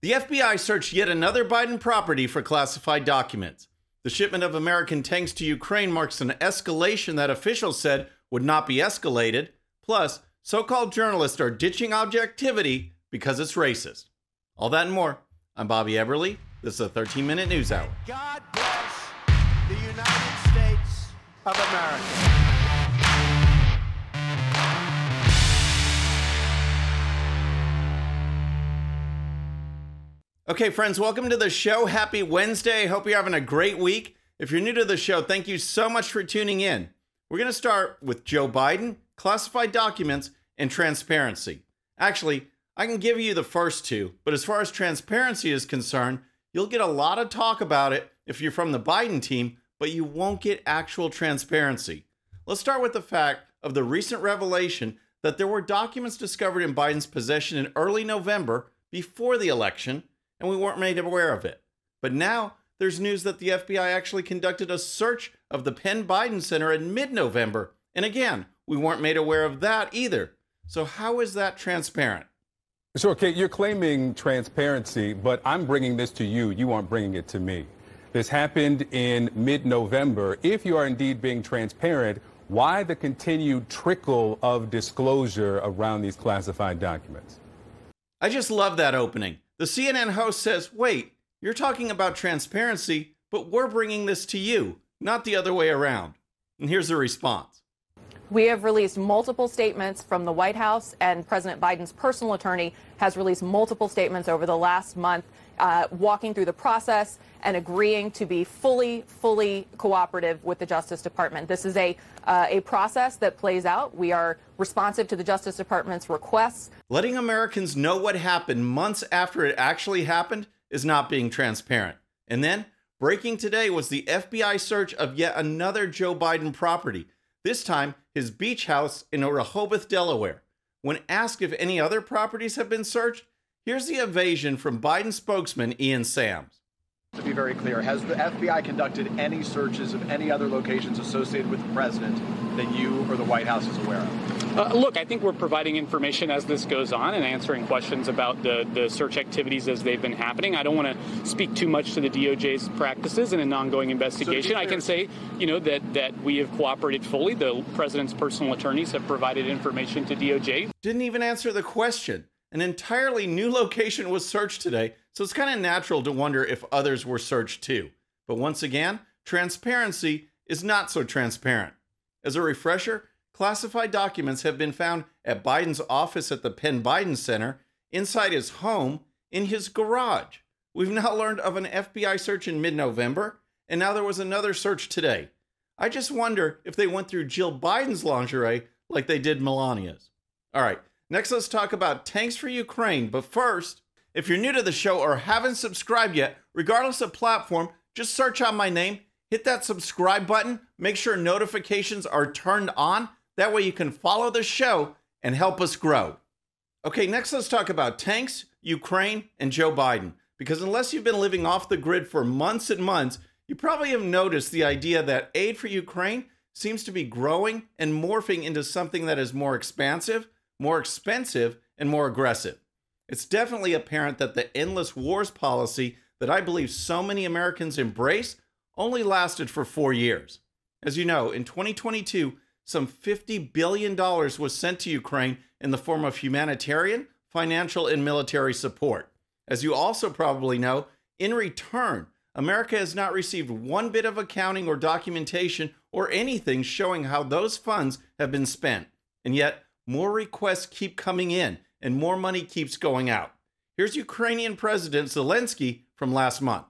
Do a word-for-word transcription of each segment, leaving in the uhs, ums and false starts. The F B I searched yet another Biden property for classified documents. The shipment of American tanks to Ukraine marks an escalation that officials said would not be escalated. Plus, so-called journalists are ditching objectivity because it's racist. All that and more. I'm Bobby Eberle. This is a thirteen-minute news hour. God bless the United States of America. Okay, friends, welcome to the show. Happy Wednesday. Hope you're having a great week. If you're new to the show, thank you so much for tuning in. We're going to start with Joe Biden, classified documents, and transparency. Actually, I can give you the first two, but as far as transparency is concerned, you'll get a lot of talk about it if you're from the Biden team, but you won't get actual transparency. Let's start with the fact of the recent revelation that there were documents discovered in Biden's possession in early November before the election, and we weren't made aware of it. But now there's news that the F B I actually conducted a search of the Penn Biden Center in mid-November. And again, we weren't made aware of that either. So how is that transparent? Sure, Kate, you're claiming transparency, but I'm bringing this to you. You aren't bringing it to me. This happened in mid-November. If you are indeed being transparent, why the continued trickle of disclosure around these classified documents? I just love that opening. The C N N host says, wait, you're talking about transparency, but we're bringing this to you, not the other way around. And here's the response. We have released multiple statements from the White House, and President Biden's personal attorney has released multiple statements over the last month, uh, walking through the process and agreeing to be fully, fully cooperative with the Justice Department. This is a, uh, a process that plays out. We are responsive to the Justice Department's requests. Letting Americans know what happened months after it actually happened is not being transparent. And then, breaking today was the F B I search of yet another Joe Biden property, this time his beach house in Rehoboth, Delaware. When asked if any other properties have been searched, here's the evasion from Biden spokesman Ian Sam. To be very clear, has the F B I conducted any searches of any other locations associated with the president that you or the White House is aware of? Uh, look, I think we're providing information as this goes on and answering questions about the, the search activities as they've been happening. I don't want to speak too much to the D O J's practices in an ongoing investigation. So I can say, you know, that, that we have cooperated fully. The president's personal attorneys have provided information to D O J. Didn't even answer the question. An entirely new location was searched today, so it's kind of natural to wonder if others were searched too. But once again, transparency is not so transparent. As a refresher, classified documents have been found at Biden's office at the Penn Biden Center, inside his home, in his garage. We've now learned of an F B I search in mid-November, and now there was another search today. I just wonder if they went through Jill Biden's lingerie like they did Melania's. All right. Next, let's talk about tanks for Ukraine. But first, if you're new to the show or haven't subscribed yet, regardless of platform, just search out my name, hit that subscribe button, make sure notifications are turned on. That way you can follow the show and help us grow. Okay, next let's talk about tanks, Ukraine, and Joe Biden. Because unless you've been living off the grid for months and months, you probably have noticed the idea that aid for Ukraine seems to be growing and morphing into something that is more expansive, more expensive, and more aggressive. It's definitely apparent that the endless wars policy that I believe so many Americans embrace only lasted for four years. As you know, in twenty twenty-two, some fifty billion dollars was sent to Ukraine in the form of humanitarian, financial, and military support. As you also probably know, in return, America has not received one bit of accounting or documentation or anything showing how those funds have been spent. And yet, more requests keep coming in, and more money keeps going out. Here's Ukrainian President Zelensky from last month.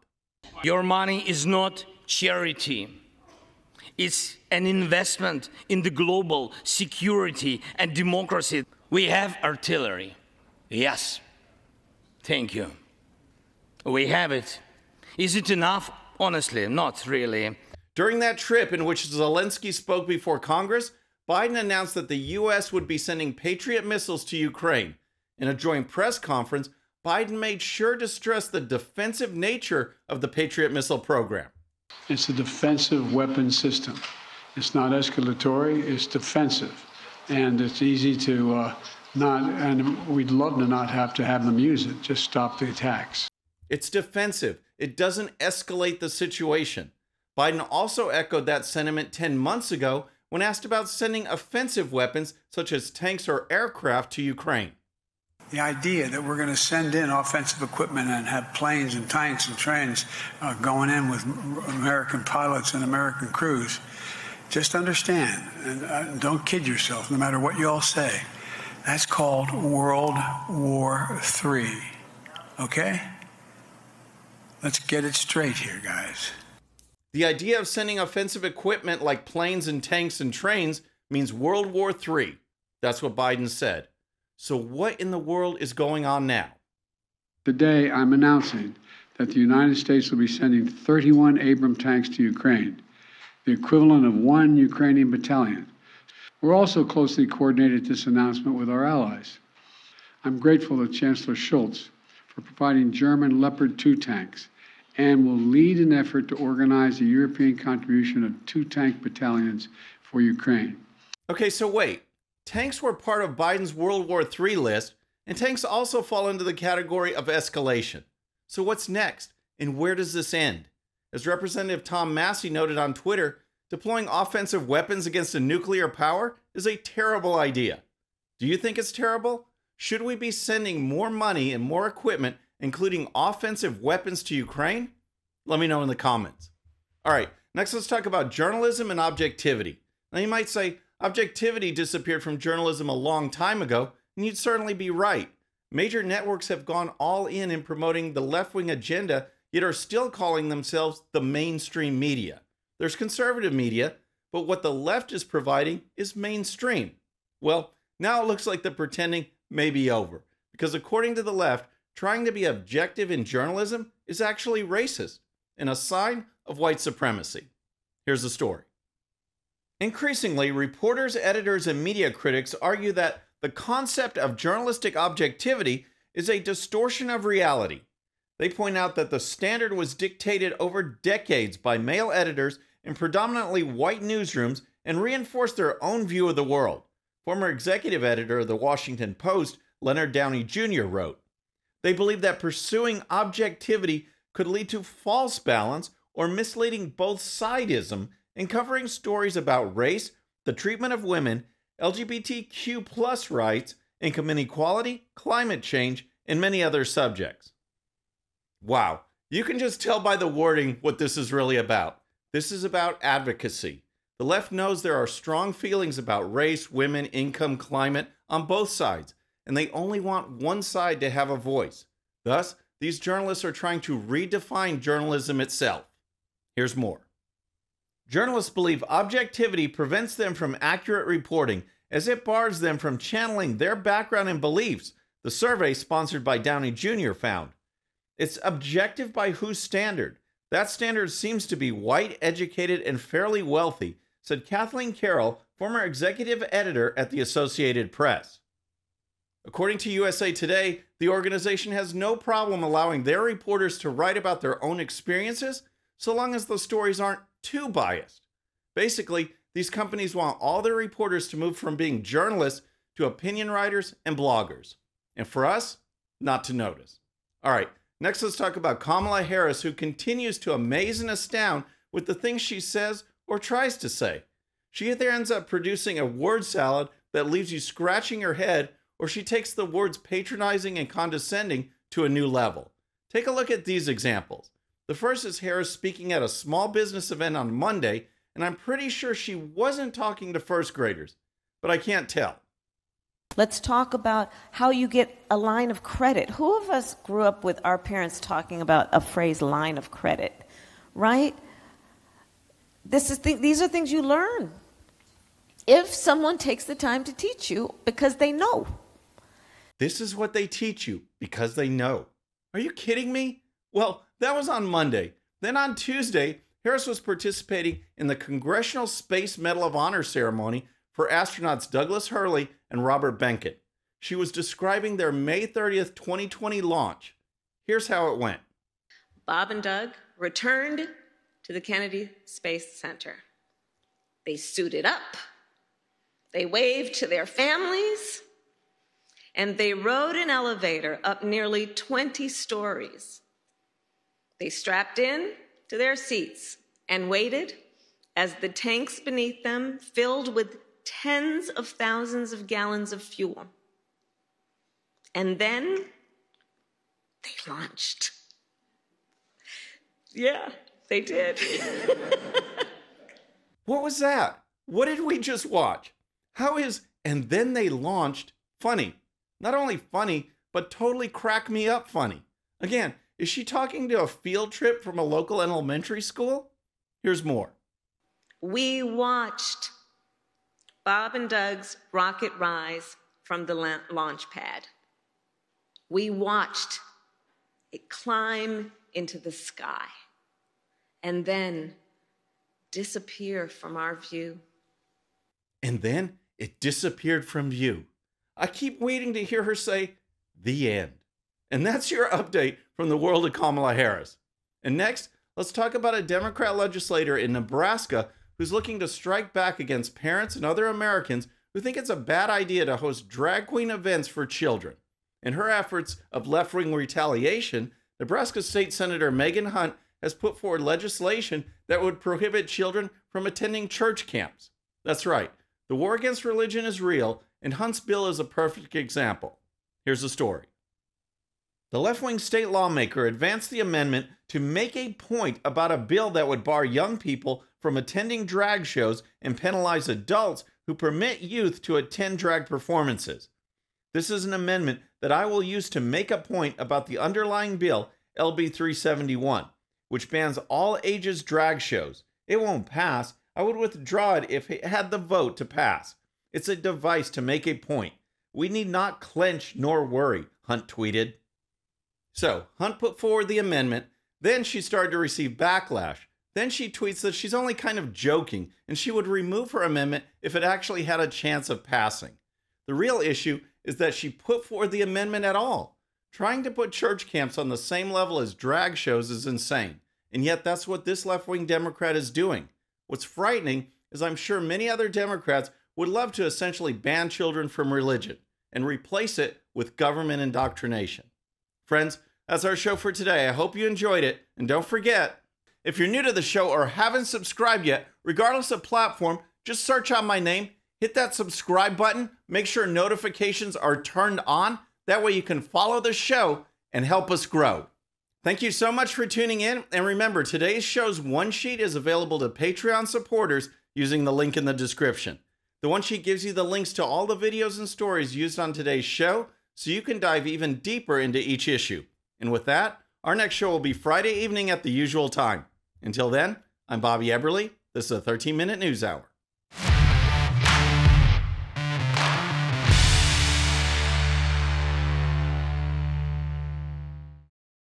Your money is not charity. It's an investment in the global security and democracy. We have artillery. Yes. Thank you. We have it. Is it enough? Honestly, not really. During that trip in which Zelensky spoke before Congress, Biden announced that the U S would be sending Patriot missiles to Ukraine. In a joint press conference, Biden made sure to stress the defensive nature of the Patriot missile program. It's a defensive weapon system. It's not escalatory, it's defensive. And it's easy to uh, not, and we'd love to not have to have them use it. Just stop the attacks. It's defensive. It doesn't escalate the situation. Biden also echoed that sentiment ten months ago when asked about sending offensive weapons such as tanks or aircraft to Ukraine. The idea that we're going to send in offensive equipment and have planes and tanks and trains uh, going in with American pilots and American crews, just understand, and uh, don't kid yourself, no matter what you all say, that's called World War Three, okay? Let's get it straight here, guys. The idea of sending offensive equipment like planes and tanks and trains means World War Three. That's what Biden said. So what in the world is going on now? Today, I'm announcing that the United States will be sending thirty-one Abrams tanks to Ukraine, the equivalent of one Ukrainian battalion. We're also closely coordinated this announcement with our allies. I'm grateful to Chancellor Schultz for providing German Leopard two tanks, and will lead an effort to organize a European contribution of two tank battalions for Ukraine. Okay, so wait. Tanks were part of Biden's World War Three list, and tanks also fall into the category of escalation. So what's next, and where does this end? As Representative Tom Massey noted on Twitter, deploying offensive weapons against a nuclear power is a terrible idea. Do you think it's terrible? Should we be sending more money and more equipment, including offensive weapons, to Ukraine? Let me know in the comments. All right, next let's talk about journalism and objectivity. Now you might say, objectivity disappeared from journalism a long time ago, and you'd certainly be right. Major networks have gone all in in promoting the left-wing agenda, yet are still calling themselves the mainstream media. There's conservative media, but what the left is providing is mainstream. Well, now it looks like the pretending may be over, because according to the left, trying to be objective in journalism is actually racist and a sign of white supremacy. Here's the story. Increasingly, reporters, editors, and media critics argue that the concept of journalistic objectivity is a distortion of reality. They point out that the standard was dictated over decades by male editors in predominantly white newsrooms and reinforced their own view of the world. Former executive editor of the Washington Post, Leonard Downie Junior wrote, they believe that pursuing objectivity could lead to false balance or misleading both sidism and covering stories about race, the treatment of women, L G B T Q plus rights, income inequality, climate change, and many other subjects. Wow, you can just tell by the wording what this is really about. This is about advocacy. The left knows there are strong feelings about race, women, income, climate on both sides, and they only want one side to have a voice. Thus, these journalists are trying to redefine journalism itself. Here's more. Journalists believe objectivity prevents them from accurate reporting, as it bars them from channeling their background and beliefs, the survey sponsored by Downey Junior found. It's objective by whose standard? That standard seems to be white, educated, and fairly wealthy, said Kathleen Carroll, former executive editor at the Associated Press. According to U S A Today, the organization has no problem allowing their reporters to write about their own experiences so long as the stories aren't too biased. Basically, these companies want all their reporters to move from being journalists to opinion writers and bloggers. And for us, not to notice. All right, next let's talk about Kamala Harris, who continues to amaze and astound with the things she says or tries to say. She either ends up producing a word salad that leaves you scratching your head, or she takes the words patronizing and condescending to a new level. Take a look at these examples. The first is Harris speaking at a small business event on Monday, and I'm pretty sure she wasn't talking to first graders, but I can't tell. Let's talk about how you get a line of credit. Who of us grew up with our parents talking about a phrase, line of credit, right? This is th- these are things you learn if someone takes the time to teach you because they know. This is what they teach you because they know. Are you kidding me? Well, that was on Monday. Then on Tuesday, Harris was participating in the Congressional Space Medal of Honor ceremony for astronauts Douglas Hurley and Robert Behnken. She was describing their May thirtieth, twenty twenty launch. Here's how it went. Bob and Doug returned to the Kennedy Space Center. They suited up. They waved to their families. and they rode an elevator up nearly twenty stories. They strapped in to their seats and waited as the tanks beneath them filled with tens of thousands of gallons of fuel. And then they launched. Yeah, they did. What was that? What did we just watch? How is "and then they launched" funny? Not only funny, but totally crack me up funny. Again, is she talking to a field trip from a local elementary school? Here's more. We watched Bob and Doug's rocket rise from the la- launch pad. We watched it climb into the sky and then disappear from our view. And then it disappeared from view. I keep waiting to hear her say, "the end." And that's your update from the world of Kamala Harris. And next, let's talk about a Democrat legislator in Nebraska who's looking to strike back against parents and other Americans who think it's a bad idea to host drag queen events for children. In her efforts of left-wing retaliation, Nebraska State Senator Megan Hunt has put forward legislation that would prohibit children from attending church camps. That's right. The war against religion is real, and Hunt's bill is a perfect example. Here's the story. The left-wing state lawmaker advanced the amendment to make a point about a bill that would bar young people from attending drag shows and penalize adults who permit youth to attend drag performances. This is an amendment that I will use to make a point about the underlying bill, L B three seventy-one, which bans all ages drag shows. It won't pass. I would withdraw it if it had the vote to pass. It's a device to make a point. We need not clench nor worry, Hunt tweeted. So, Hunt put forward the amendment, then she started to receive backlash. Then she tweets that she's only kind of joking and she would remove her amendment if it actually had a chance of passing. The real issue is that she put forward the amendment at all. Trying to put church camps on the same level as drag shows is insane, and yet that's what this left-wing Democrat is doing. What's frightening is I'm sure many other Democrats would love to essentially ban children from religion and replace it with government indoctrination. Friends, that's our show for today. I hope you enjoyed it. And don't forget, if you're new to the show or haven't subscribed yet, regardless of platform, just search out my name, hit that subscribe button, make sure notifications are turned on. That way you can follow the show and help us grow. Thank you so much for tuning in. And remember, today's show's one sheet is available to Patreon supporters using the link in the description. The one sheet gives you the links to all the videos and stories used on today's show, so you can dive even deeper into each issue. And with that, our next show will be Friday evening at the usual time. Until then, I'm Bobby Eberle. This is a thirteen-minute news hour.